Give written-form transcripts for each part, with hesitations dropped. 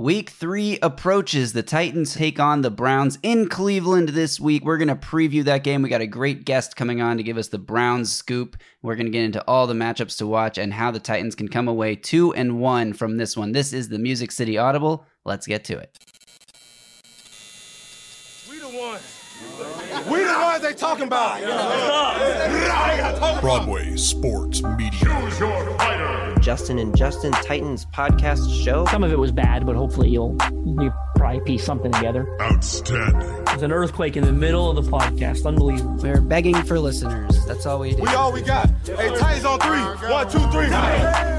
Week 3 approaches. The Titans take on the Browns in Cleveland this week. We're going to preview that game. We got a great guest coming on to give us the Browns scoop. We're going to get into all the matchups to watch and how the Titans can come away 2-1 from this one. This is the Music City Audible. Let's get to it. We the ones. We the ones they talking about. Broadway Sports Media. Choose your fighter. Justin and Justin Titans podcast show. Some of it was bad, but hopefully you'll probably piece something together. Outstanding. There's an earthquake in the middle of the podcast. Unbelievable. We're begging for listeners. That's all we do. We all we got. Hey, Titans on 3. 1, 2, 3.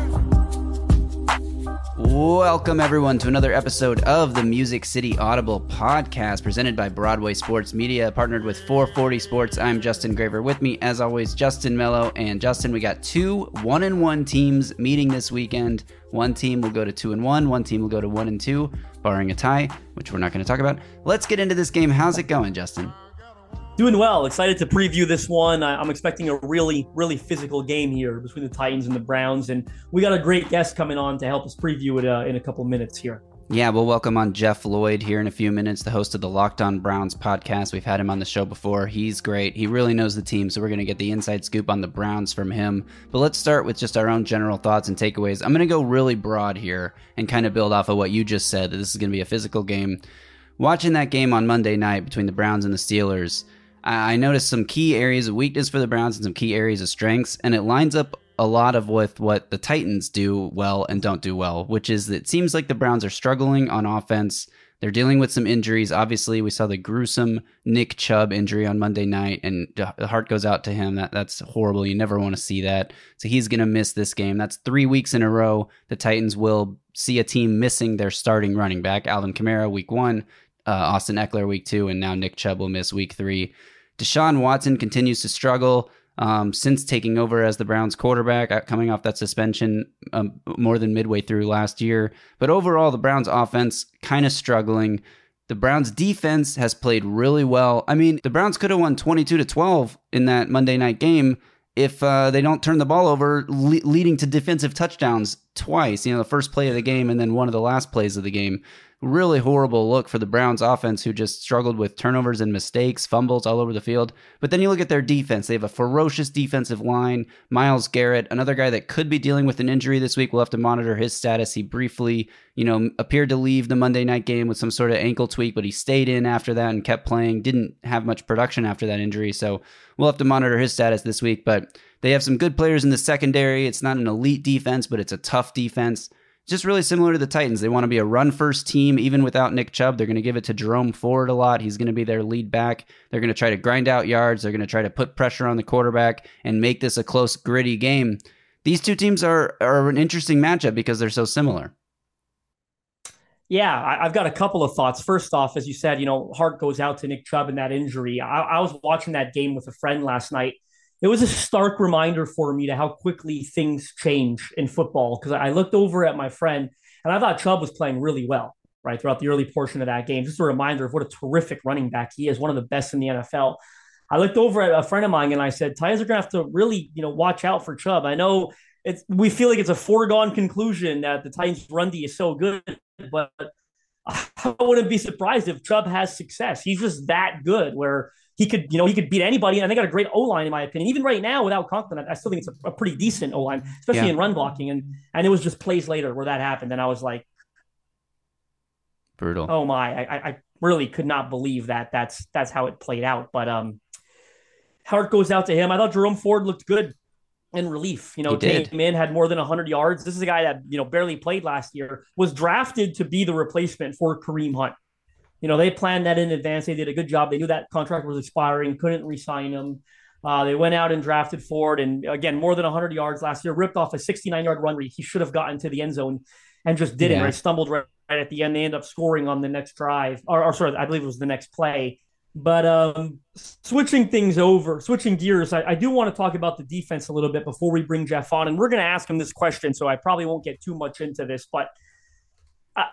Welcome, everyone, to another episode of the Music City Audible podcast presented by Broadway Sports Media, partnered with 440 Sports. I'm Justin Graver. With me, as always, Justin Mello. And Justin, we got 2 1-1 teams meeting this weekend. One team will go to 2-1. One team will go to 1-2, barring a tie, which we're not going to talk about. Let's get into this game. How's it going, Justin? Doing well. Excited to preview this one. I'm expecting a really, really physical game here between the Titans and the Browns. And we got a great guest coming on to help us preview it in a couple minutes here. Yeah, we'll welcome on Jeff Lloyd here in a few minutes, the host of the Locked On Browns podcast. We've had him on the show before. He's great. He really knows the team, so we're going to get the inside scoop on the Browns from him. But let's start with just our own general thoughts and takeaways. I'm going to go really broad here and kind of build off of what you just said, that this is going to be a physical game. Watching that game on Monday night between the Browns and the Steelers, I noticed some key areas of weakness for the Browns and some key areas of strengths, and it lines up a lot of with what the Titans do well and don't do well, which is that it seems like the Browns are struggling on offense. They're dealing with some injuries. Obviously, we saw the gruesome Nick Chubb injury on Monday night, and the heart goes out to him. That's horrible. You never want to see that. So he's going to miss this game. That's 3 weeks in a row. The Titans will see a team missing their starting running back, Alvin Kamara, week 1. Austin Eckler week 2, and now Nick Chubb will miss week 3. Deshaun Watson continues to struggle since taking over as the Browns quarterback, coming off that suspension more than midway through last year. But overall, the Browns offense kind of struggling. The Browns defense has played really well. I mean, the Browns could have won 22-12 in that Monday night game if they don't turn the ball over, leading to defensive touchdowns twice, the first play of the game and then one of the last plays of the game. Really horrible look for the Browns offense, who just struggled with turnovers and mistakes, fumbles all over the field. But then you look at their defense. They have a ferocious defensive line. Miles Garrett, another guy that could be dealing with an injury this week. We'll have to monitor his status. He briefly, appeared to leave the Monday night game with some sort of ankle tweak, but he stayed in after that and kept playing. Didn't have much production after that injury. So we'll have to monitor his status this week. But they have some good players in the secondary. It's not an elite defense, but it's a tough defense. Just really similar to the Titans. They want to be a run-first team, even without Nick Chubb. They're going to give it to Jerome Ford a lot. He's going to be their lead back. They're going to try to grind out yards. They're going to try to put pressure on the quarterback and make this a close, gritty game. These two teams are an interesting matchup because they're so similar. Yeah, I've got a couple of thoughts. First off, as you said, heart goes out to Nick Chubb and that injury. I was watching that game with a friend last night. It was a stark reminder for me to how quickly things change in football, because I looked over at my friend and I thought Chubb was playing really well right throughout the early portion of that game. Just a reminder of what a terrific running back he is, one of the best in the NFL. I looked over at a friend of mine and I said, Titans are going to have to really, watch out for Chubb. I know we feel like it's a foregone conclusion that the Titans' run D is so good, but I wouldn't be surprised if Chubb has success. He's just that good where he could beat anybody. And they got a great O-line, in my opinion. Even right now, without Conklin, I still think it's a pretty decent O-line, especially in run blocking. And it was just plays later where that happened. And I was like, brutal. Oh my, I really could not believe that that's how it played out. But heart goes out to him. I thought Jerome Ford looked good in relief. Came in, had more than 100 yards. This is a guy that, barely played last year, was drafted to be the replacement for Kareem Hunt. They planned that in advance. They did a good job. They knew that contract was expiring, couldn't re-sign him. They went out and drafted Ford. And again, more than 100 yards last year, ripped off a 69-yard run read. He should have gotten to the end zone and just didn't. Right? Stumbled right at the end. They end up scoring on the next drive. Or I believe it was the next play. But switching gears, I do want to talk about the defense a little bit before we bring Jeff on. And we're going to ask him this question, so I probably won't get too much into this. But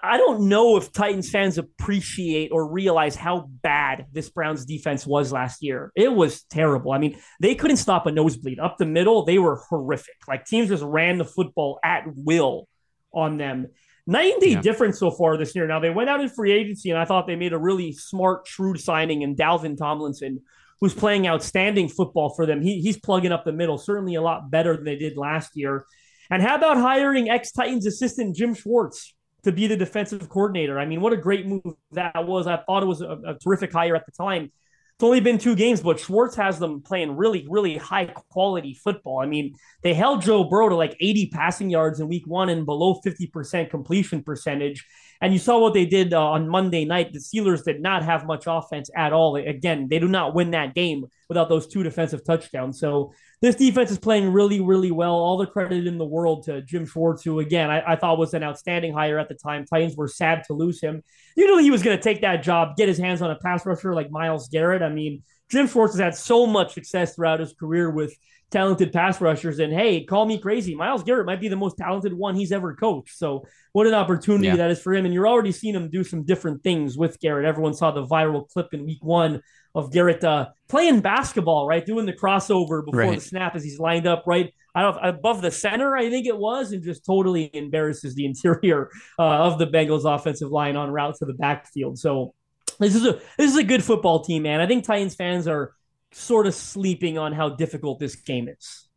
I don't know if Titans fans appreciate or realize how bad this Browns defense was last year. It was terrible. I mean, they couldn't stop a nosebleed. Up the middle, they were horrific. Like, teams just ran the football at will on them. 9-day difference so far this year. Now, they went out in free agency, and I thought they made a really smart, shrewd signing in Dalvin Tomlinson, who's playing outstanding football for them. He's plugging up the middle, certainly a lot better than they did last year. And how about hiring ex-Titans assistant Jim Schwartz to be the defensive coordinator? I mean, what a great move that was. I thought it was a terrific hire at the time. It's only been 2 games, but Schwartz has them playing really, really high-quality football. I mean, they held Joe Burrow to like 80 passing yards in week one and below 50% completion percentage. And you saw what they did on Monday night. The Steelers did not have much offense at all. Again, they do not win that game without those 2 defensive touchdowns. So this defense is playing really, really well. All the credit in the world to Jim Schwartz, who, again, I thought was an outstanding hire at the time. Titans were sad to lose him. You know he was going to take that job, get his hands on a pass rusher like Miles Garrett. I mean, Jim Schwartz has had so much success throughout his career with talented pass rushers. And, hey, call me crazy, Miles Garrett might be the most talented one he's ever coached. So what an opportunity that is for him. And you're already seeing him do some different things with Garrett. Everyone saw the viral clip in week one of Garrett playing basketball, right, doing the crossover before the snap as he's lined up, right, above the center, I think it was, and just totally embarrasses the interior of the Bengals offensive line en route to the backfield. So this is a good football team, man. I think Titans fans are sort of sleeping on how difficult this game is.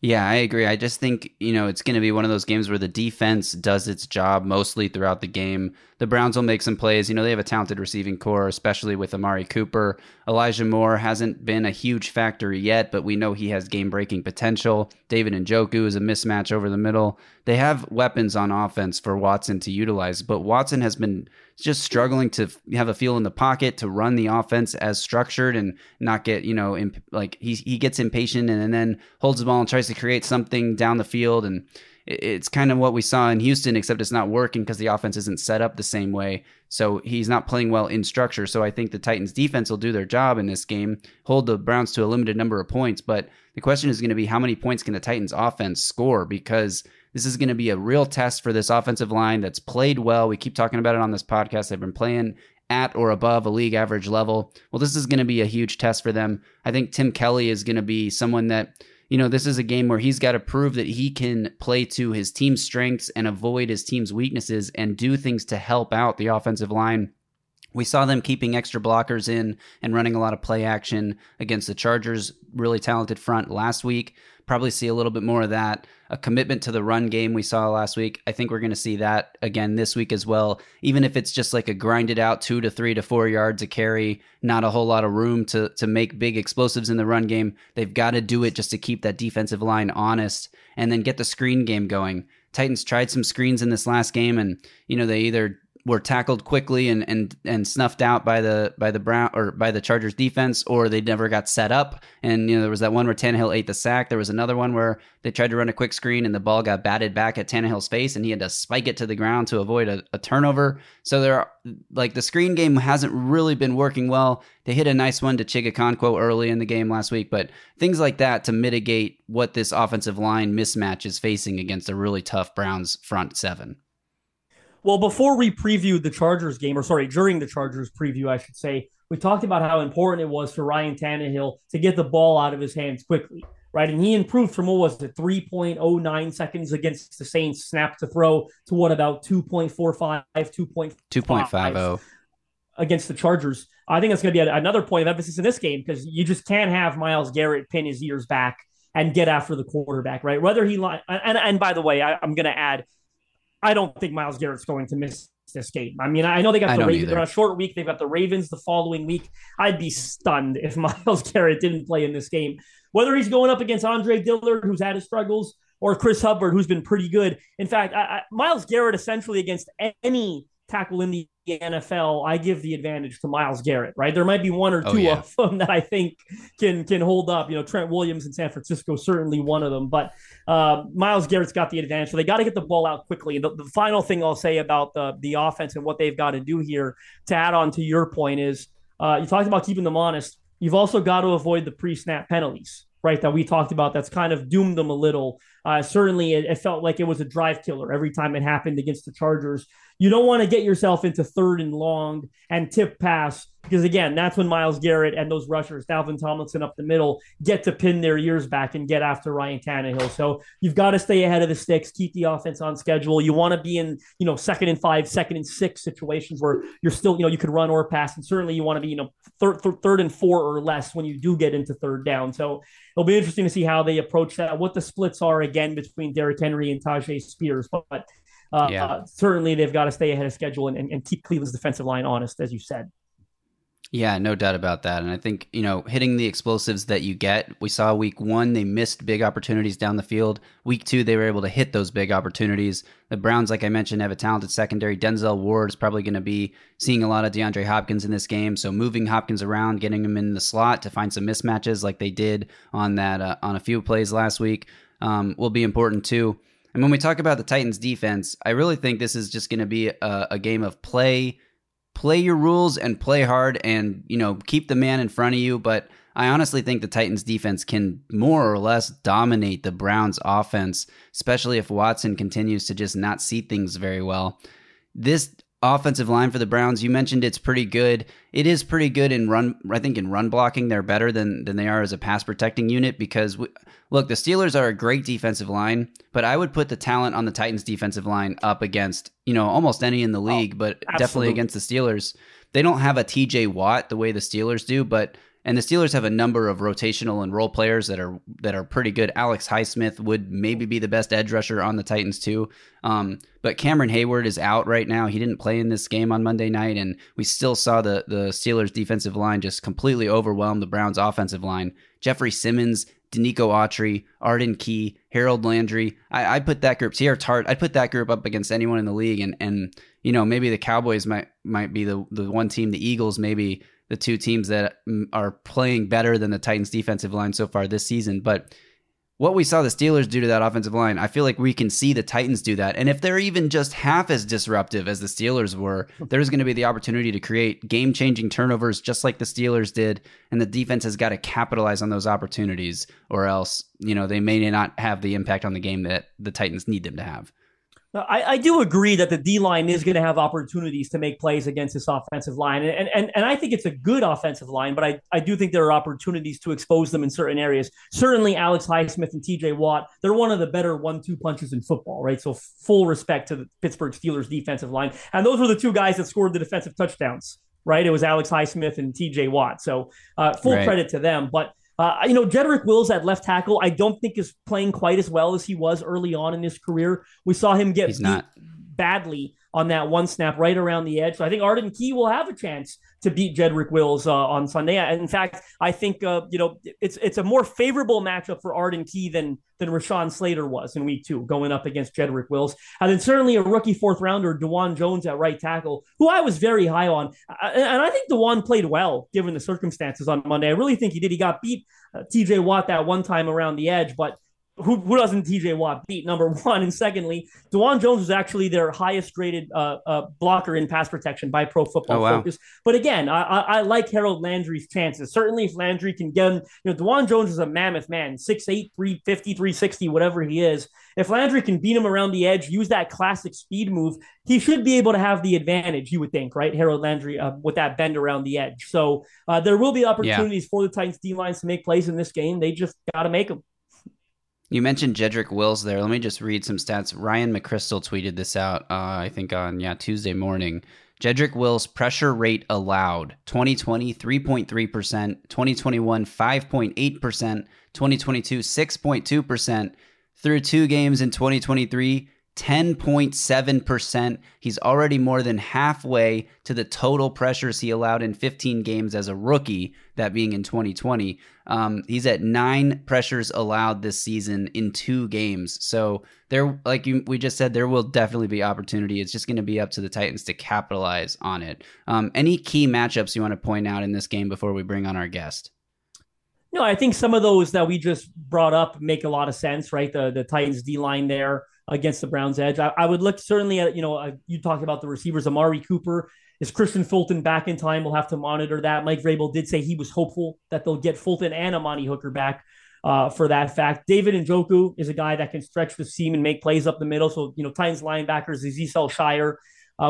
Yeah, I agree. I just think, it's going to be one of those games where the defense does its job mostly throughout the game. The Browns will make some plays. They have a talented receiving core, especially with Amari Cooper. Elijah Moore hasn't been a huge factor yet, but we know he has game-breaking potential. David Njoku is a mismatch over the middle. They have weapons on offense for Watson to utilize, but Watson has been just struggling to have a feel in the pocket, to run the offense as structured and not get, he gets impatient and then holds the ball and tries to create something down the field. And it's kind of what we saw in Houston, except it's not working because the offense isn't set up the same way. So he's not playing well in structure. So I think the Titans defense will do their job in this game, hold the Browns to a limited number of points. But the question is going to be how many points can the Titans offense score? Because this is going to be a real test for this offensive line that's played well. We keep talking about it on this podcast. They've been playing at or above a league average level. Well, this is going to be a huge test for them. I think Tim Kelly is going to be someone that, this is a game where he's got to prove that he can play to his team's strengths and avoid his team's weaknesses and do things to help out the offensive line. We saw them keeping extra blockers in and running a lot of play action against the Chargers' really talented front last week. Probably see a little bit more of that. A commitment to the run game we saw last week. I think we're going to see that again this week as well. Even if it's just like a grinded out 2 to 3 to 4 yards a carry, not a whole lot of room to make big explosives in the run game. They've got to do it just to keep that defensive line honest and then get the screen game going. Titans tried some screens in this last game and, they either were tackled quickly and snuffed out by the Brown or by the Chargers defense, or they never got set up. And there was that one where Tannehill ate the sack. There was another one where they tried to run a quick screen and the ball got batted back at Tannehill's face, and he had to spike it to the ground to avoid a turnover. So the screen game hasn't really been working well. They hit a nice one to Chigakonko early in the game last week, but things like that to mitigate what this offensive line mismatch is facing against a really tough Browns front seven. Well, before we previewed the Chargers game, during the Chargers preview, I should say, we talked about how important it was for Ryan Tannehill to get the ball out of his hands quickly, right? And he improved from 3.09 seconds against the Saints snap to throw to about 2.45, 2.50 against the Chargers. I think that's going to be another point of emphasis in this game because you just can't have Myles Garrett pin his ears back and get after the quarterback, right? Whether he and by the way, I'm going to add, I don't think Myles Garrett's going to miss this game. I mean, I know they got the Ravens. They're on a short week. They've got the Ravens the following week. I'd be stunned if Myles Garrett didn't play in this game. Whether he's going up against Andre Dillard, who's had his struggles, or Chris Hubbard, who's been pretty good. In fact, Myles Garrett essentially against any tackle in the NFL, I give the advantage to Myles Garrett, right? There might be one or two of them that I think can hold up. Trent Williams in San Francisco, certainly one of them, but Myles Garrett's got the advantage. So they got to get the ball out quickly. The final thing I'll say about the offense and what they've got to do here to add on to your point is you talked about keeping them honest. You've also got to avoid the pre-snap penalties, right, that we talked about. That's kind of doomed them a little. Certainly it felt like it was a drive killer every time it happened against the Chargers. You don't want to get yourself into third and long and tip pass because, again, that's when Miles Garrett and those rushers, Dalvin Tomlinson up the middle, get to pin their ears back and get after Ryan Tannehill. So you've got to stay ahead of the sticks, keep the offense on schedule. You want to be in, you know, 2nd and 5, 2nd and 6 situations where you're still, you know, you could run or pass. And certainly you want to be, you know, third and 4 or less when you do get into third down. So it'll be interesting to see how they approach that, what the splits are again between Derrick Henry and Tajay Spears. But certainly they've got to stay ahead of schedule and keep Cleveland's defensive line honest, as you said. Yeah, no doubt about that. And I think, you know, hitting the explosives that you get, we saw week 1, they missed big opportunities down the field. Week 2, they were able to hit those big opportunities. The Browns, like I mentioned, have a talented secondary. Denzel Ward is probably going to be seeing a lot of DeAndre Hopkins in this game. So moving Hopkins around, getting him in the slot to find some mismatches like they did on that, on a few plays last week, will be important too. And when we talk about the Titans defense, I really think this is just going to be a game of play your rules and play hard and, you know, keep the man in front of you. But I honestly think the Titans defense can more or less dominate the Browns offense, especially if Watson continues to just not see things very well. This offensive line for the Browns, you mentioned it's pretty good. It is pretty good in run. I think in run blocking, they're better than they are as a pass protecting unit because, look, the Steelers are a great defensive line, but I would put the talent on the Titans defensive line up against, you know, almost any in the league, but absolutely. Definitely against the Steelers. They don't have a TJ Watt the way the Steelers do, and the Steelers have a number of rotational and role players that are pretty good. Alex Highsmith would maybe be the best edge rusher on the Titans too. But Cameron Hayward is out right now. He didn't play in this game on Monday night, and we still saw the Steelers defensive line just completely overwhelm the Browns offensive line. Jeffrey Simmons, Danico Autry, Arden Key, Harold Landry. I put that group, T.R. Tart, I'd put that group up against anyone in the league, and you know, maybe the Cowboys might be the one team, the Eagles maybe, the two teams that are playing better than the Titans defensive line so far this season. But what we saw the Steelers do to that offensive line, I feel like we can see the Titans do that. And if they're even just half as disruptive as the Steelers were, there's going to be the opportunity to create game-changing turnovers just like the Steelers did. And the defense has got to capitalize on those opportunities or else, you know, they may not have the impact on the game that the Titans need them to have. I do agree that the D-line is going to have opportunities to make plays against this offensive line. And I think it's a good offensive line, but I do think there are opportunities to expose them in certain areas. Certainly Alex Highsmith and TJ Watt, they're one of the better 1-2 punches in football, right? So full respect to the Pittsburgh Steelers defensive line. And those were the two guys that scored the defensive touchdowns, right? It was Alex Highsmith and TJ Watt. So full credit to them. But you know, Jedrick Wills at left tackle, I don't think is playing quite as well as he was early on in his career. We saw him get beat badly on that one snap right around the edge. So I think Arden Key will have a chance to beat Jedrick Wills on Sunday. And in fact, I think, you know, it's a more favorable matchup for Arden Key than Rashawn Slater was in week 2 going up against Jedrick Wills. And then certainly a rookie 4th rounder, DeJuan Jones at right tackle, who I was very high on. And I think DeJuan played well given the circumstances on Monday. I really think he did. He got beat TJ Watt that one time around the edge, but who doesn't TJ Watt beat, number one? And secondly, DeJuan Jones is actually their highest graded blocker in pass protection by Pro Football Focus. But again, I like Harold Landry's chances. Certainly if Landry can get him, you know, DeJuan Jones is a mammoth man, 6'8", 350, 360, whatever he is. If Landry can beat him around the edge, use that classic speed move, he should be able to have the advantage, you would think, right? Harold Landry with that bend around the edge. So there will be opportunities for the Titans D-lines to make plays in this game. They just got to make them. You mentioned Jedrick Wills there. Let me just read some stats. Ryan McChrystal tweeted this out, I think on Tuesday morning. Jedrick Wills pressure rate allowed 2020 3.3%, 2021 5.8%, 2022 6.2%, through 2 games in 2023 10.7%. He's already more than halfway to the total pressures he allowed in 15 games as a rookie, that being in 2020. He's at 9 pressures allowed this season in 2 games. So there, like we just said, there will definitely be opportunity. It's just going to be up to the Titans to capitalize on it. Any key matchups you want to point out in this game before we bring on our guest? No, I think some of those that we just brought up make a lot of sense, right? The Titans D-line there against the Browns edge. I would look certainly at, you talked about the receivers. Amari Cooper, is Christian Fulton back in time? We'll have to monitor that. Mike Vrabel did say he was hopeful that they'll get Fulton and Amani Hooker back for that fact. David Njoku is a guy that can stretch the seam and make plays up the middle. So, Titans linebackers, Azeez Al-Shire,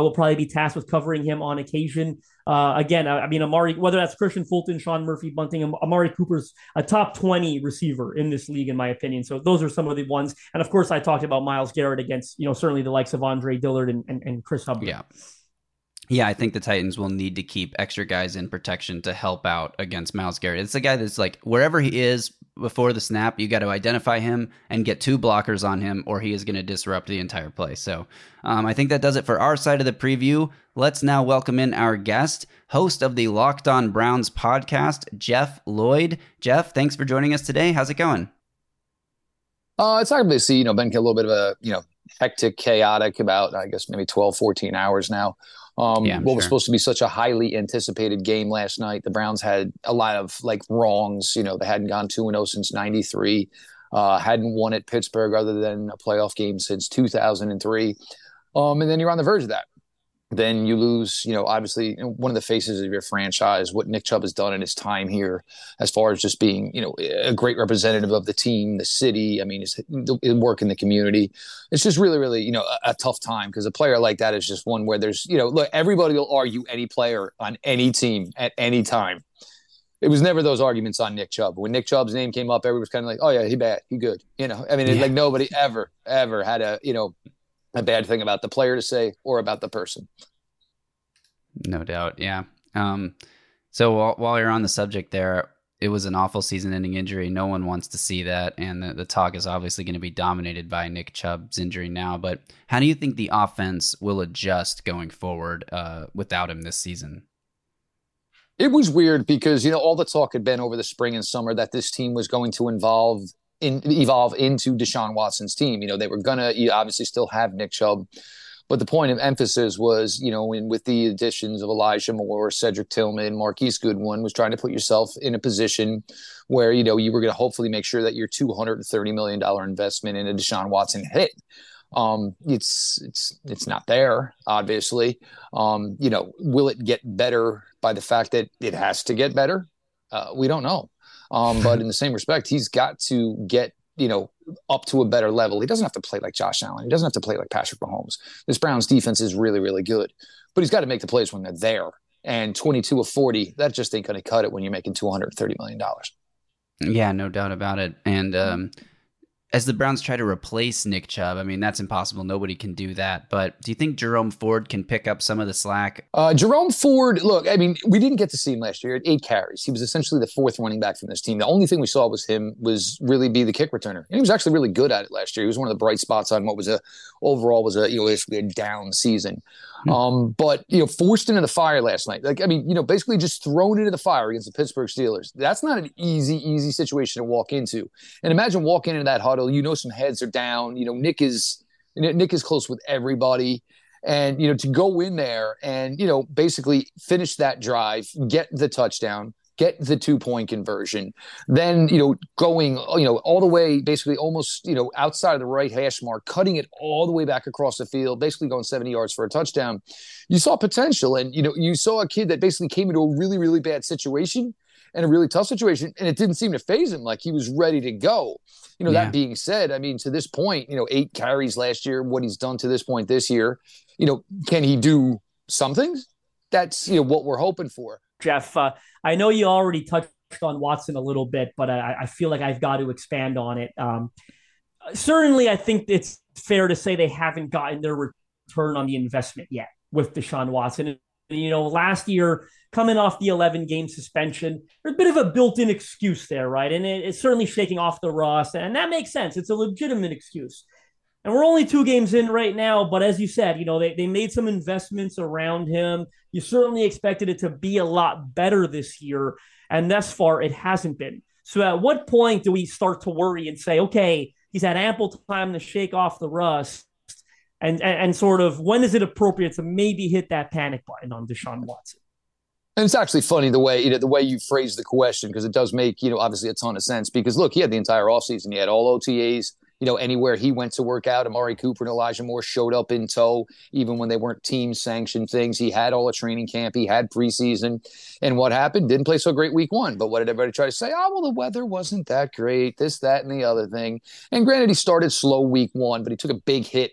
will probably be tasked with covering him on occasion. Again, I mean, Amari, whether that's Christian Fulton, Sean Murphy, Bunting, Amari Cooper's a top 20 receiver in this league, in my opinion. So those are some of the ones. And of course, I talked about Miles Garrett against, you know, certainly the likes of Andre Dillard and Chris Hubbard. Yeah. Yeah, I think the Titans will need to keep extra guys in protection to help out against Miles Garrett. It's a guy that's like, wherever he is before the snap, you got to identify him and get two blockers on him, or he is going to disrupt the entire play. So I think that does it for our side of the preview. Let's now welcome in our guest, host of the Locked On Browns podcast, Jeff Lloyd. Jeff, thanks for joining us today. How's it going? It's not going to see, been a little bit of a, hectic, chaotic about, I guess, maybe 12, 14 hours now. Was supposed to be such a highly anticipated game last night. The Browns had a lot of wrongs. They hadn't gone 2-0 since 93, hadn't won at Pittsburgh other than a playoff game since 2003. And then you're on the verge of that. Then you lose, obviously one of the faces of your franchise, what Nick Chubb has done in his time here, as far as just being, a great representative of the team, the city. I mean, his work in the community. It's just really, really, a tough time, because a player like that is just one where there's, look, everybody will argue any player on any team at any time. It was never those arguments on Nick Chubb. When Nick Chubb's name came up, everybody was kind of like, oh, yeah, he bad, he good. Nobody ever had a, a bad thing about the player to say or about the person. No doubt. Yeah. So while you're on the subject there, it was an awful season ending injury. No one wants to see that. And the talk is obviously going to be dominated by Nick Chubb's injury now, but how do you think the offense will adjust going forward without him this season? It was weird because, all the talk had been over the spring and summer that this team was going to evolve into Deshaun Watson's team. They were going to obviously still have Nick Chubb, but the point of emphasis was, with the additions of Elijah Moore, Cedric Tillman, Marquise Goodwin, was trying to put yourself in a position where, you were going to hopefully make sure that your $230 million investment in a Deshaun Watson hit. It's not there, obviously. Will it get better by the fact that it has to get better? We don't know. But in the same respect, he's got to get, up to a better level. He doesn't have to play like Josh Allen. He doesn't have to play like Patrick Mahomes. This Browns defense is really, really good, but he's got to make the plays when they're there. And 22 of 40, that just ain't going to cut it when you're making $230 million. Yeah, no doubt about it. And as the Browns try to replace Nick Chubb, I mean, that's impossible. Nobody can do that. But do you think Jerome Ford can pick up some of the slack? Jerome Ford, look, I mean, we didn't get to see him last year. He had 8 carries. He was essentially the 4th running back from this team. The only thing we saw was him was really be the kick returner. And he was actually really good at it last year. He was one of the bright spots on what was a down season. But, forced into the fire last night. Basically just thrown into the fire against the Pittsburgh Steelers. That's not an easy situation to walk into. And imagine walking into that huddle, some heads are down, Nick is close with everybody. And, to go in there and, basically finish that drive, get the touchdown, get the 2-point conversion, then, going, all the way, basically almost, outside of the right hash mark, cutting it all the way back across the field, basically going 70 yards for a touchdown. You saw potential, and, you saw a kid that basically came into a really, really bad situation and a really tough situation, and it didn't seem to faze him. Like, he was ready to go. That being said, I mean, to this point, 8 carries last year, what he's done to this point this year, can he do some things? That's, what we're hoping for. Jeff, I know you already touched on Watson a little bit, but I feel like I've got to expand on it. Certainly, I think it's fair to say they haven't gotten their return on the investment yet with Deshaun Watson. Last year, coming off the 11-game suspension, there's a bit of a built-in excuse there, right? And it's certainly shaking off the rust, and that makes sense. It's a legitimate excuse. And we're only 2 games in right now, but as you said, they made some investments around him. You certainly expected it to be a lot better this year, and thus far it hasn't been. So at what point do we start to worry and say, okay, he's had ample time to shake off the rust, and sort of when is it appropriate to maybe hit that panic button on Deshaun Watson? And it's actually funny the way you phrase the question, because it does make, obviously a ton of sense, because look, he had the entire offseason. He had all OTAs. Anywhere he went to work out, Amari Cooper and Elijah Moore showed up in tow, even when they weren't team-sanctioned things. He had all a training camp. He had preseason. And what happened? Didn't play so great week one. But what did everybody try to say? Oh, well, the weather wasn't that great, this, that, and the other thing. And granted, he started slow week one, but he took a big hit,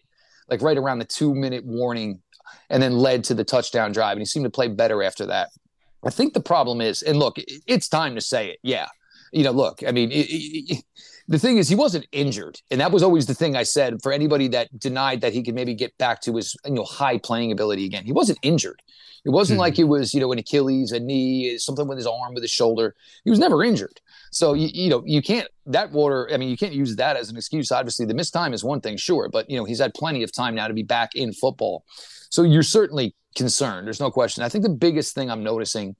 right around the 2-minute warning and then led to the touchdown drive. And he seemed to play better after that. I think the problem is, and look, it's time to say it. Yeah. You know, look, I mean, the thing is, he wasn't injured. And that was always the thing I said for anybody that denied that he could maybe get back to his, you know, high playing ability again. He wasn't injured. It wasn't like he was, you know, an Achilles, a knee, something with his arm, with his shoulder. He was never injured. So, you know, you can't you can't use that as an excuse. Obviously, the missed time is one thing, sure. But, you know, he's had plenty of time now to be back in football. So you're certainly concerned. There's no question. I think the biggest thing I'm noticing,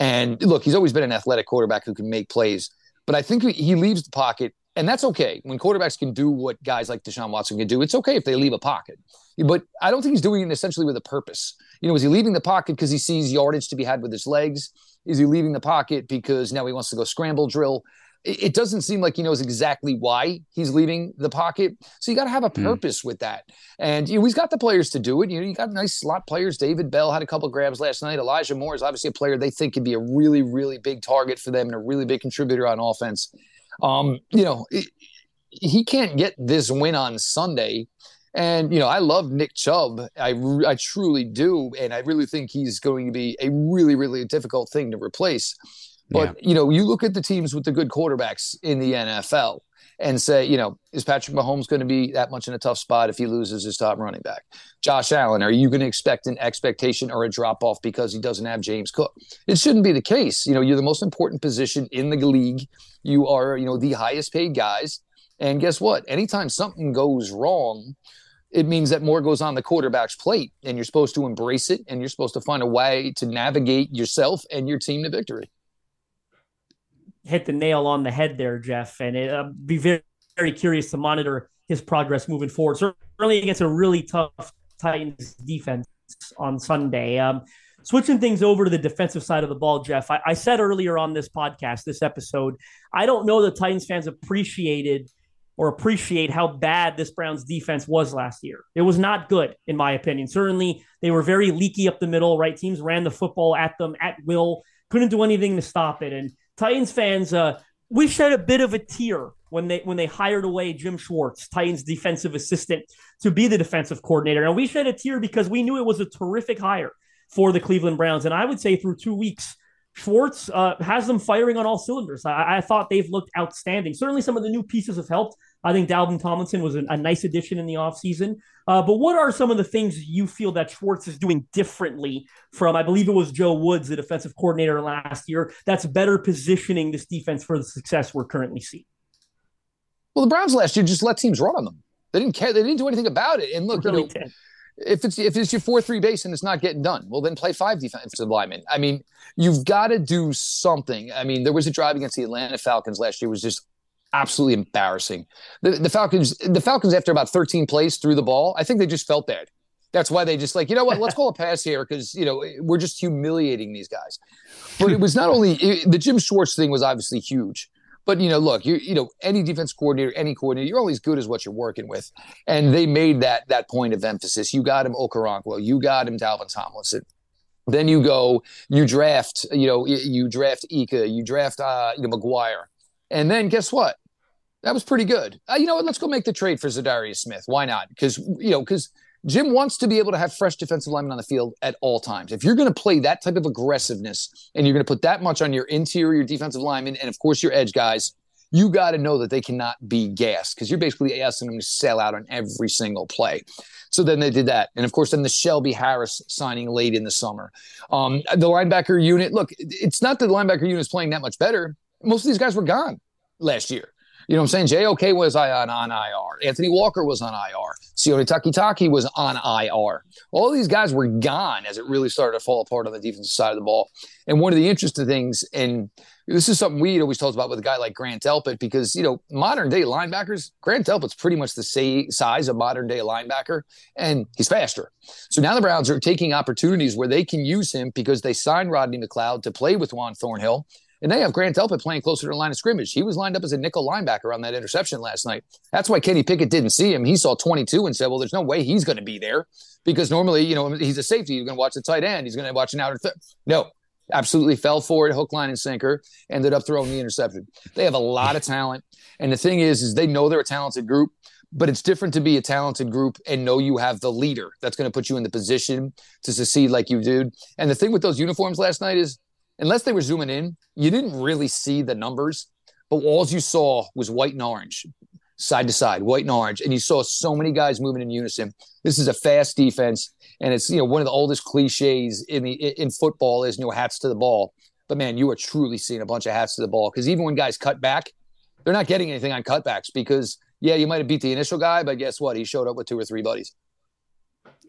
and look, he's always been an athletic quarterback who can make plays, but I think he leaves the pocket, and that's okay. When quarterbacks can do what guys like Deshaun Watson can do, it's okay if they leave a pocket. But I don't think he's doing it essentially with a purpose. You know, is he leaving the pocket because he sees yardage to be had with his legs? Is he leaving the pocket because now he wants to go scramble drill? It doesn't seem like he knows exactly why he's leaving the pocket. So you got to have a purpose with that. And you know, he's got the players to do it. You know, you got nice slot players. David Bell had a couple of grabs last night. Elijah Moore is obviously a player they think could be a really, really big target for them and a really big contributor on offense. You know, he can't get this win on Sunday. And, you know, I love Nick Chubb. I truly do. And I really think he's going to be a really, really difficult thing to replace. But, you know, you look at the teams with the good quarterbacks in the NFL and say, you know, is Patrick Mahomes going to be that much in a tough spot if he loses his top running back? Josh Allen, are you going to expect an expectation or a drop-off because he doesn't have James Cook? It shouldn't be the case. You know, you're the most important position in the league. You are, you know, the highest paid guys. And guess what? Anytime something goes wrong, it means that more goes on the quarterback's plate, and you're supposed to embrace it, and you're supposed to find a way to navigate yourself and your team to victory. Hit the nail on the head there, Jeff, and I'll be very, very curious to monitor his progress moving forward. Certainly against a really tough Titans defense on Sunday. Switching things over to the defensive side of the ball, Jeff, I said earlier on this podcast, this episode, I don't know that Titans fans appreciate how bad this Browns defense was last year. It was not good, in my opinion. Certainly, they were very leaky up the middle, right? Teams ran the football at them at will, couldn't do anything to stop it, and Titans fans, we shed a bit of a tear when they hired away Jim Schwartz, Titans defensive assistant, to be the defensive coordinator. And we shed a tear because we knew it was a terrific hire for the Cleveland Browns. And I would say through 2 weeks, Schwartz has them firing on all cylinders. I thought they've looked outstanding. Certainly some of the new pieces have helped. I think Dalvin Tomlinson was a nice addition in the offseason. But what are some of the things you feel that Schwartz is doing differently from, I believe it was Joe Woods, the defensive coordinator last year, that's better positioning this defense for the success we're currently seeing? Well, the Browns last year just let teams run on them. They didn't care. They didn't do anything about it. And look, really, if it's your 4-3 base and it's not getting done, well, then play five defensive linemen. I mean, you've got to do something. I mean, there was a drive against the Atlanta Falcons last year. It was just absolutely embarrassing. The Falcons, after about 13 plays threw the ball, I think they just felt bad. That's why they just like, you know what, let's call a pass here because, you know, we're just humiliating these guys. But it was not only – the Jim Schwartz thing was obviously huge. But, you know, look, you know, any defense coordinator, any coordinator, you're only as good as what you're working with. And they made that point of emphasis. You got him Okoronkwo. You got him Dalvin Tomlinson. Then you go, you draft, you know, you draft Ika. You draft, McGuire. And then guess what? That was pretty good. You know what? Let's go make the trade for Zadarius Smith. Why not? Because Jim wants to be able to have fresh defensive linemen on the field at all times. If you're going to play that type of aggressiveness and you're going to put that much on your interior defensive linemen and, of course, your edge guys, you got to know that they cannot be gassed because you're basically asking them to sell out on every single play. So then they did that. And, of course, then the Shelby Harris signing late in the summer. The linebacker unit, look, it's not that the linebacker unit is playing that much better. Most of these guys were gone last year. You know what I'm saying? JOK was on IR. Anthony Walker was on IR. Sione Takitaki was on IR. All these guys were gone as it really started to fall apart on the defensive side of the ball. And one of the interesting things, and this is something we always talked about with a guy like Grant Delpit, because, you know, modern-day linebackers, Grant Delpit's pretty much the same size of modern-day linebacker, and he's faster. So now the Browns are taking opportunities where they can use him because they signed Rodney McLeod to play with Juan Thornhill. And they have Grant Delpit playing closer to the line of scrimmage. He was lined up as a nickel linebacker on that interception last night. That's why Kenny Pickett didn't see him. He saw 22 and said, well, there's no way he's going to be there because normally, you know, he's a safety. You're going to watch the tight end. He's going to watch an outer third. No, absolutely fell forward, hook, line, and sinker, ended up throwing the interception. They have a lot of talent. And the thing is they know they're a talented group. But it's different to be a talented group and know you have the leader that's going to put you in the position to succeed like you did. And the thing with those uniforms last night is, unless they were zooming in, you didn't really see the numbers, but all you saw was white and orange, side to side, white and orange. And you saw so many guys moving in unison. This is a fast defense. And it's, you know, one of the oldest cliches in football is, you know, hats to the ball. But man, you are truly seeing a bunch of hats to the ball, because even when guys cut back, they're not getting anything on cutbacks, because yeah, you might've beat the initial guy, but guess what? He showed up with two or three buddies.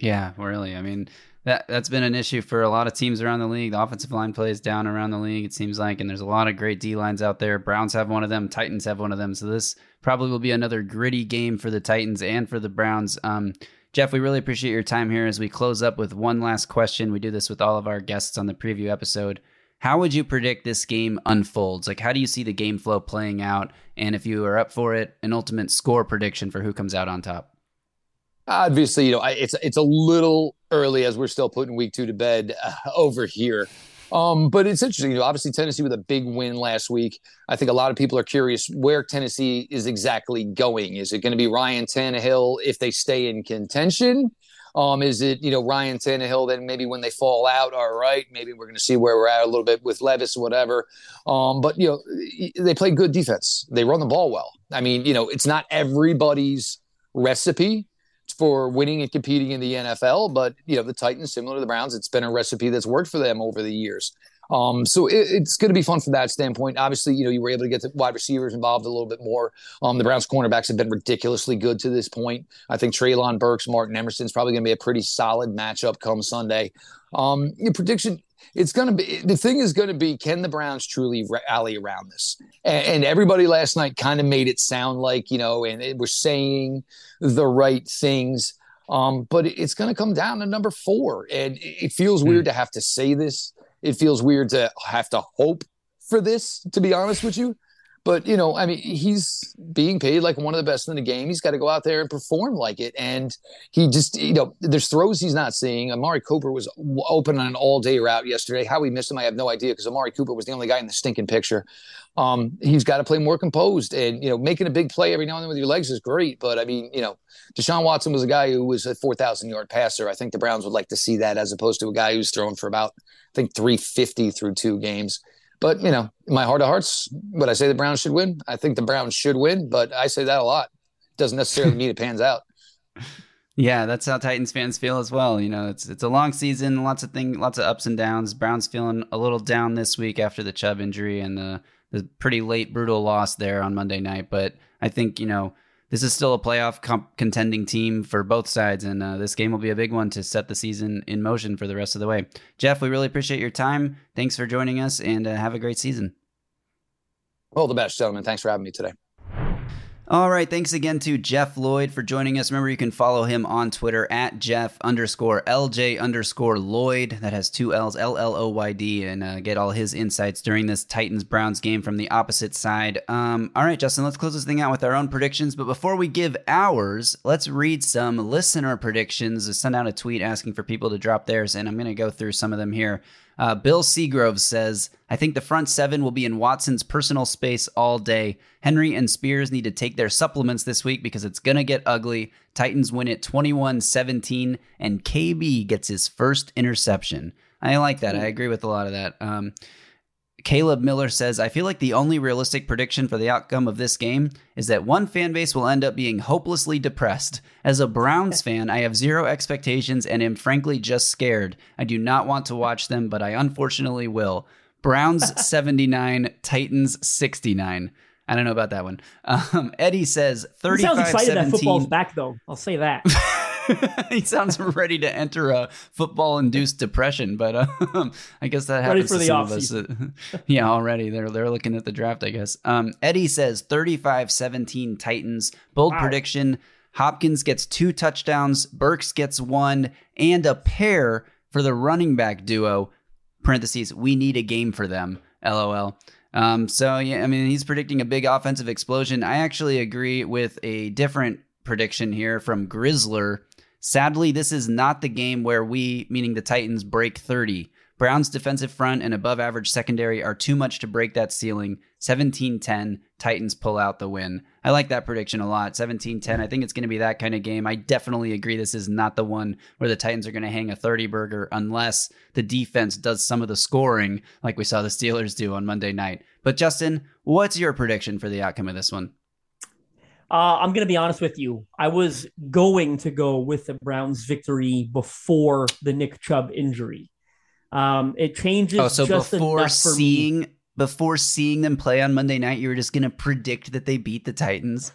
Yeah, really. I mean, that's been an issue for a lot of teams around the league. The offensive line plays down around the league, it seems like, and there's a lot of great D lines out there. Browns have one of them. Titans have one of them. So this probably will be another gritty game for the Titans and for the Browns. Jeff, we really appreciate your time here as we close up with one last question. We do this with all of our guests on the preview episode. How would you predict this game unfolds? Like, how do you see the game flow playing out? And if you are up for it, an ultimate score prediction for who comes out on top? Obviously, you know, it's a little early, as we're still putting week two to bed over here. But it's interesting. You know, obviously, Tennessee with a big win last week. I think a lot of people are curious where Tennessee is exactly going. Is it going to be Ryan Tannehill if they stay in contention? Is it, you know, Ryan Tannehill, then maybe when they fall out, all right, maybe we're going to see where we're at a little bit with Levis, whatever. But, you know, they play good defense. They run the ball well. I mean, you know, it's not everybody's recipe for winning and competing in the NFL, but, you know, the Titans, similar to the Browns, it's been a recipe that's worked for them over the years. So it's going to be fun from that standpoint. Obviously, you know, you were able to get the wide receivers involved a little bit more. The Browns cornerbacks have been ridiculously good to this point. I think Treylon Burks, Martin Emerson's probably going to be a pretty solid matchup come Sunday. Your prediction, it's going to be, the thing is going to be, can the Browns truly rally around this? And everybody last night kind of made it sound like, you know, and we're saying the right things. But it's going to come down to number four. And it feels weird to have to say this. It feels weird to have to hope for this, to be honest with you. But, you know, I mean, he's being paid like one of the best in the game. He's got to go out there and perform like it. And he just, you know, there's throws he's not seeing. Amari Cooper was open on an all-day route yesterday. How he missed him, I have no idea, because Amari Cooper was the only guy in the stinking picture. He's got to play more composed. And, you know, making a big play every now and then with your legs is great. But, I mean, you know, Deshaun Watson was a guy who was a 4,000-yard passer. I think the Browns would like to see that, as opposed to a guy who's thrown for about, I think, 350 through two games. But, you know, in my heart of hearts, would I say the Browns should win? I think the Browns should win, but I say that a lot. Doesn't necessarily mean it pans out. Yeah, that's how Titans fans feel as well. You know, it's a long season, lots of ups and downs. Browns feeling a little down this week after the Chubb injury and the pretty late, brutal loss there on Monday night. But I think, you know, this is still a playoff contending team for both sides, and this game will be a big one to set the season in motion for the rest of the way. Jeff, we really appreciate your time. Thanks for joining us, and have a great season. All the best, gentlemen. Thanks for having me today. All right. Thanks again to Jeff Lloyd for joining us. Remember, you can follow him on Twitter at Jeff_LJ_Lloyd. That has two L's, LLOYD, and get all his insights during this Titans-Browns game from the opposite side. All right, Justin, let's close this thing out with our own predictions. But before we give ours, let's read some listener predictions. I sent out a tweet asking for people to drop theirs, and I'm going to go through some of them here. Bill Seagrove says, I think the front seven will be in Watson's personal space all day. Henry and Spears need to take their supplements this week because it's going to get ugly. Titans win it 21-17, and KB gets his first interception. I like that. I agree with a lot of that. Caleb Miller says, I feel like the only realistic prediction for the outcome of this game is that one fan base will end up being hopelessly depressed. As a Browns fan, I have zero expectations and am frankly just scared. I do not want to watch them, but I unfortunately will. Browns 79, Titans 69. I don't know about that one. Eddie says 35-17. He sounds excited that football's back, though. I'll say that. He sounds ready to enter a football-induced depression, but I guess that happens to some of us. Yeah, already. They're looking at the draft, I guess. Eddie says 35-17 Titans. Bold prediction. Hopkins gets 2 touchdowns. Burks gets 1 and a pair for the running back duo. Parentheses, we need a game for them. LOL. So, yeah, I mean, he's predicting a big offensive explosion. I actually agree with a different prediction here from Grizzler. Sadly, this is not the game where we, meaning the Titans, break 30. Browns' defensive front and above-average secondary are too much to break that ceiling. 17-10, Titans pull out the win. I like that prediction a lot. 17-10, I think it's going to be that kind of game. I definitely agree this is not the one where the Titans are going to hang a 30-burger unless the defense does some of the scoring like we saw the Steelers do on Monday night. But Justin, what's your prediction for the outcome of this one? I'm going to be honest with you. I was going to go with the Browns victory before the Nick Chubb injury. It changes. Oh, so just before seeing them play on Monday night, you were just going to predict that they beat the Titans.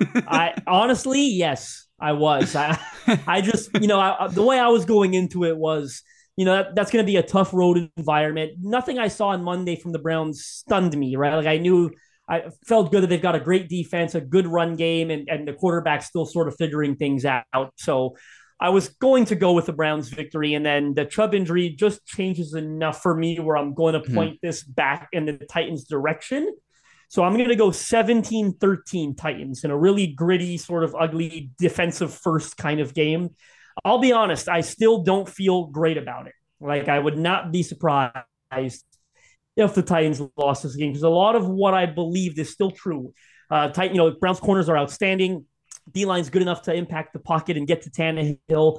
I honestly, yes, I was. I just, the way I was going into it was, that's going to be a tough road environment. Nothing I saw on Monday from the Browns stunned me, right? Like I felt good that they've got a great defense, a good run game, and the quarterback's still sort of figuring things out. So I was going to go with the Browns victory, and then the Chubb injury just changes enough for me where I'm going to point this back in the Titans' direction. So I'm going to go 17-13 Titans in a really gritty, sort of ugly, defensive first kind of game. I'll be honest, I still don't feel great about it. Like, I would not be surprised if the Titans lost this game, because a lot of what I believed is still true. Browns corners are outstanding. D-line's good enough to impact the pocket and get to Tannehill.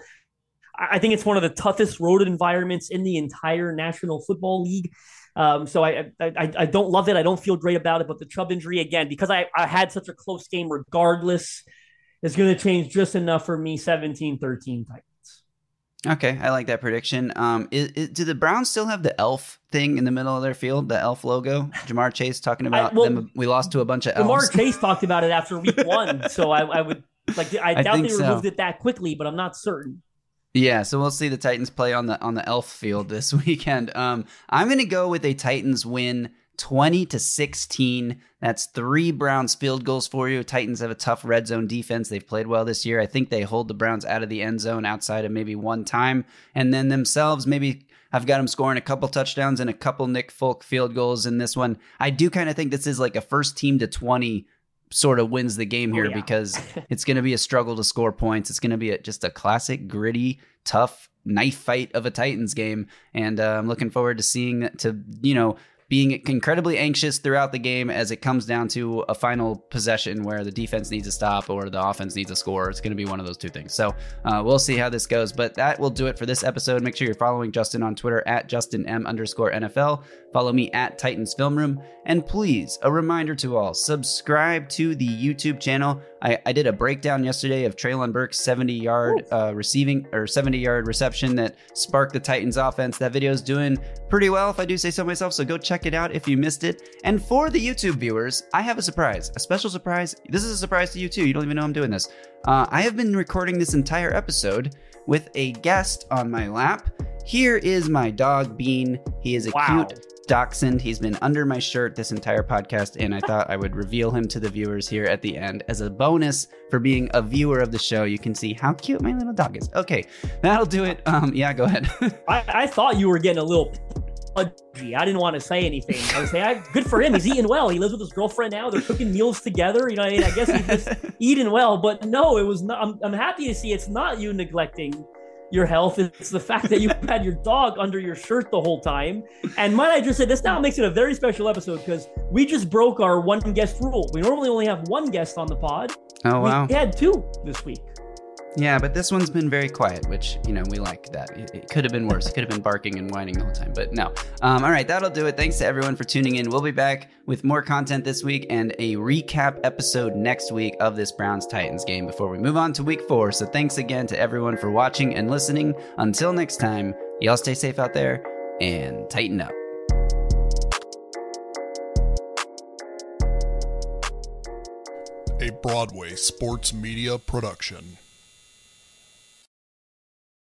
I think it's one of the toughest road environments in the entire National Football League. So I don't love it. I don't feel great about it. But the Chubb injury, again, because I had such a close game regardless, is going to change just enough for me, 17-13 Titans. Okay, I like that prediction. Do the Browns still have the elf thing in the middle of their field, the elf logo? Jamar Chase talking about them. We lost to a bunch of elves. Jamar Chase talked about it after week 1, so I doubt they removed it that quickly, but I'm not certain. Yeah, so we'll see the Titans play on the elf field this weekend. I'm going to go with a Titans win, 20-16. That's 3 Browns field goals for you. Titans have a tough red zone defense. They've played well this year. I think they hold the Browns out of the end zone outside of maybe one time. And then themselves, maybe I've got them scoring a couple touchdowns and a couple Nick Folk field goals in this one. I do kind of think this is like a first team to 20 sort of wins the game here. Oh, yeah. Because it's going to be a struggle to score points. It's going to be just a classic, gritty, tough knife fight of a Titans game. And I'm looking forward to being incredibly anxious throughout the game as it comes down to a final possession where the defense needs a stop or the offense needs a score. It's going to be one of those two things. So we'll see how this goes, but that will do it for this episode. Make sure you're following Justin on Twitter at @JustinM_NFL. Follow me at Titans Film Room. And please, a reminder to all, subscribe to the YouTube channel. I did a breakdown yesterday of Treylon Burke's 70-yard receiving or 70-yard reception that sparked the Titans offense. That video is doing pretty well, if I do say so myself, so go check it out if you missed it. And for the YouTube viewers, I have a surprise, a special surprise. This is a surprise to you too. You don't even know I'm doing this. I have been recording this entire episode with a guest on my lap. Here is my dog, Bean. He is a cute dachshund. He's been under my shirt this entire podcast, and I thought I would reveal him to the viewers here at the end as a bonus for being a viewer of the show. You can see how cute my little dog is. Okay, that'll do it. Yeah, go ahead. I thought you were getting a little pudgy. I didn't want to say anything. I was saying, good for him. He's eating well. He lives with his girlfriend now. They're cooking meals together. You know, I guess he's just eating well. But no, it was not. I'm happy to see it's not you neglecting your health. It's the fact that you had your dog under your shirt the whole time. And might I just say, this now makes it a very special episode because we just broke our one guest rule. We normally only have one guest on the pod. Oh, wow. We had 2 this week. Yeah, but this one's been very quiet, which, we like that. It could have been worse. It could have been barking and whining the whole time, but no. All right, that'll do it. Thanks to everyone for tuning in. We'll be back with more content this week and a recap episode next week of this Browns-Titans game before we move on to week 4. So thanks again to everyone for watching and listening. Until next time, y'all stay safe out there and tighten up. A Broadway Sports Media production.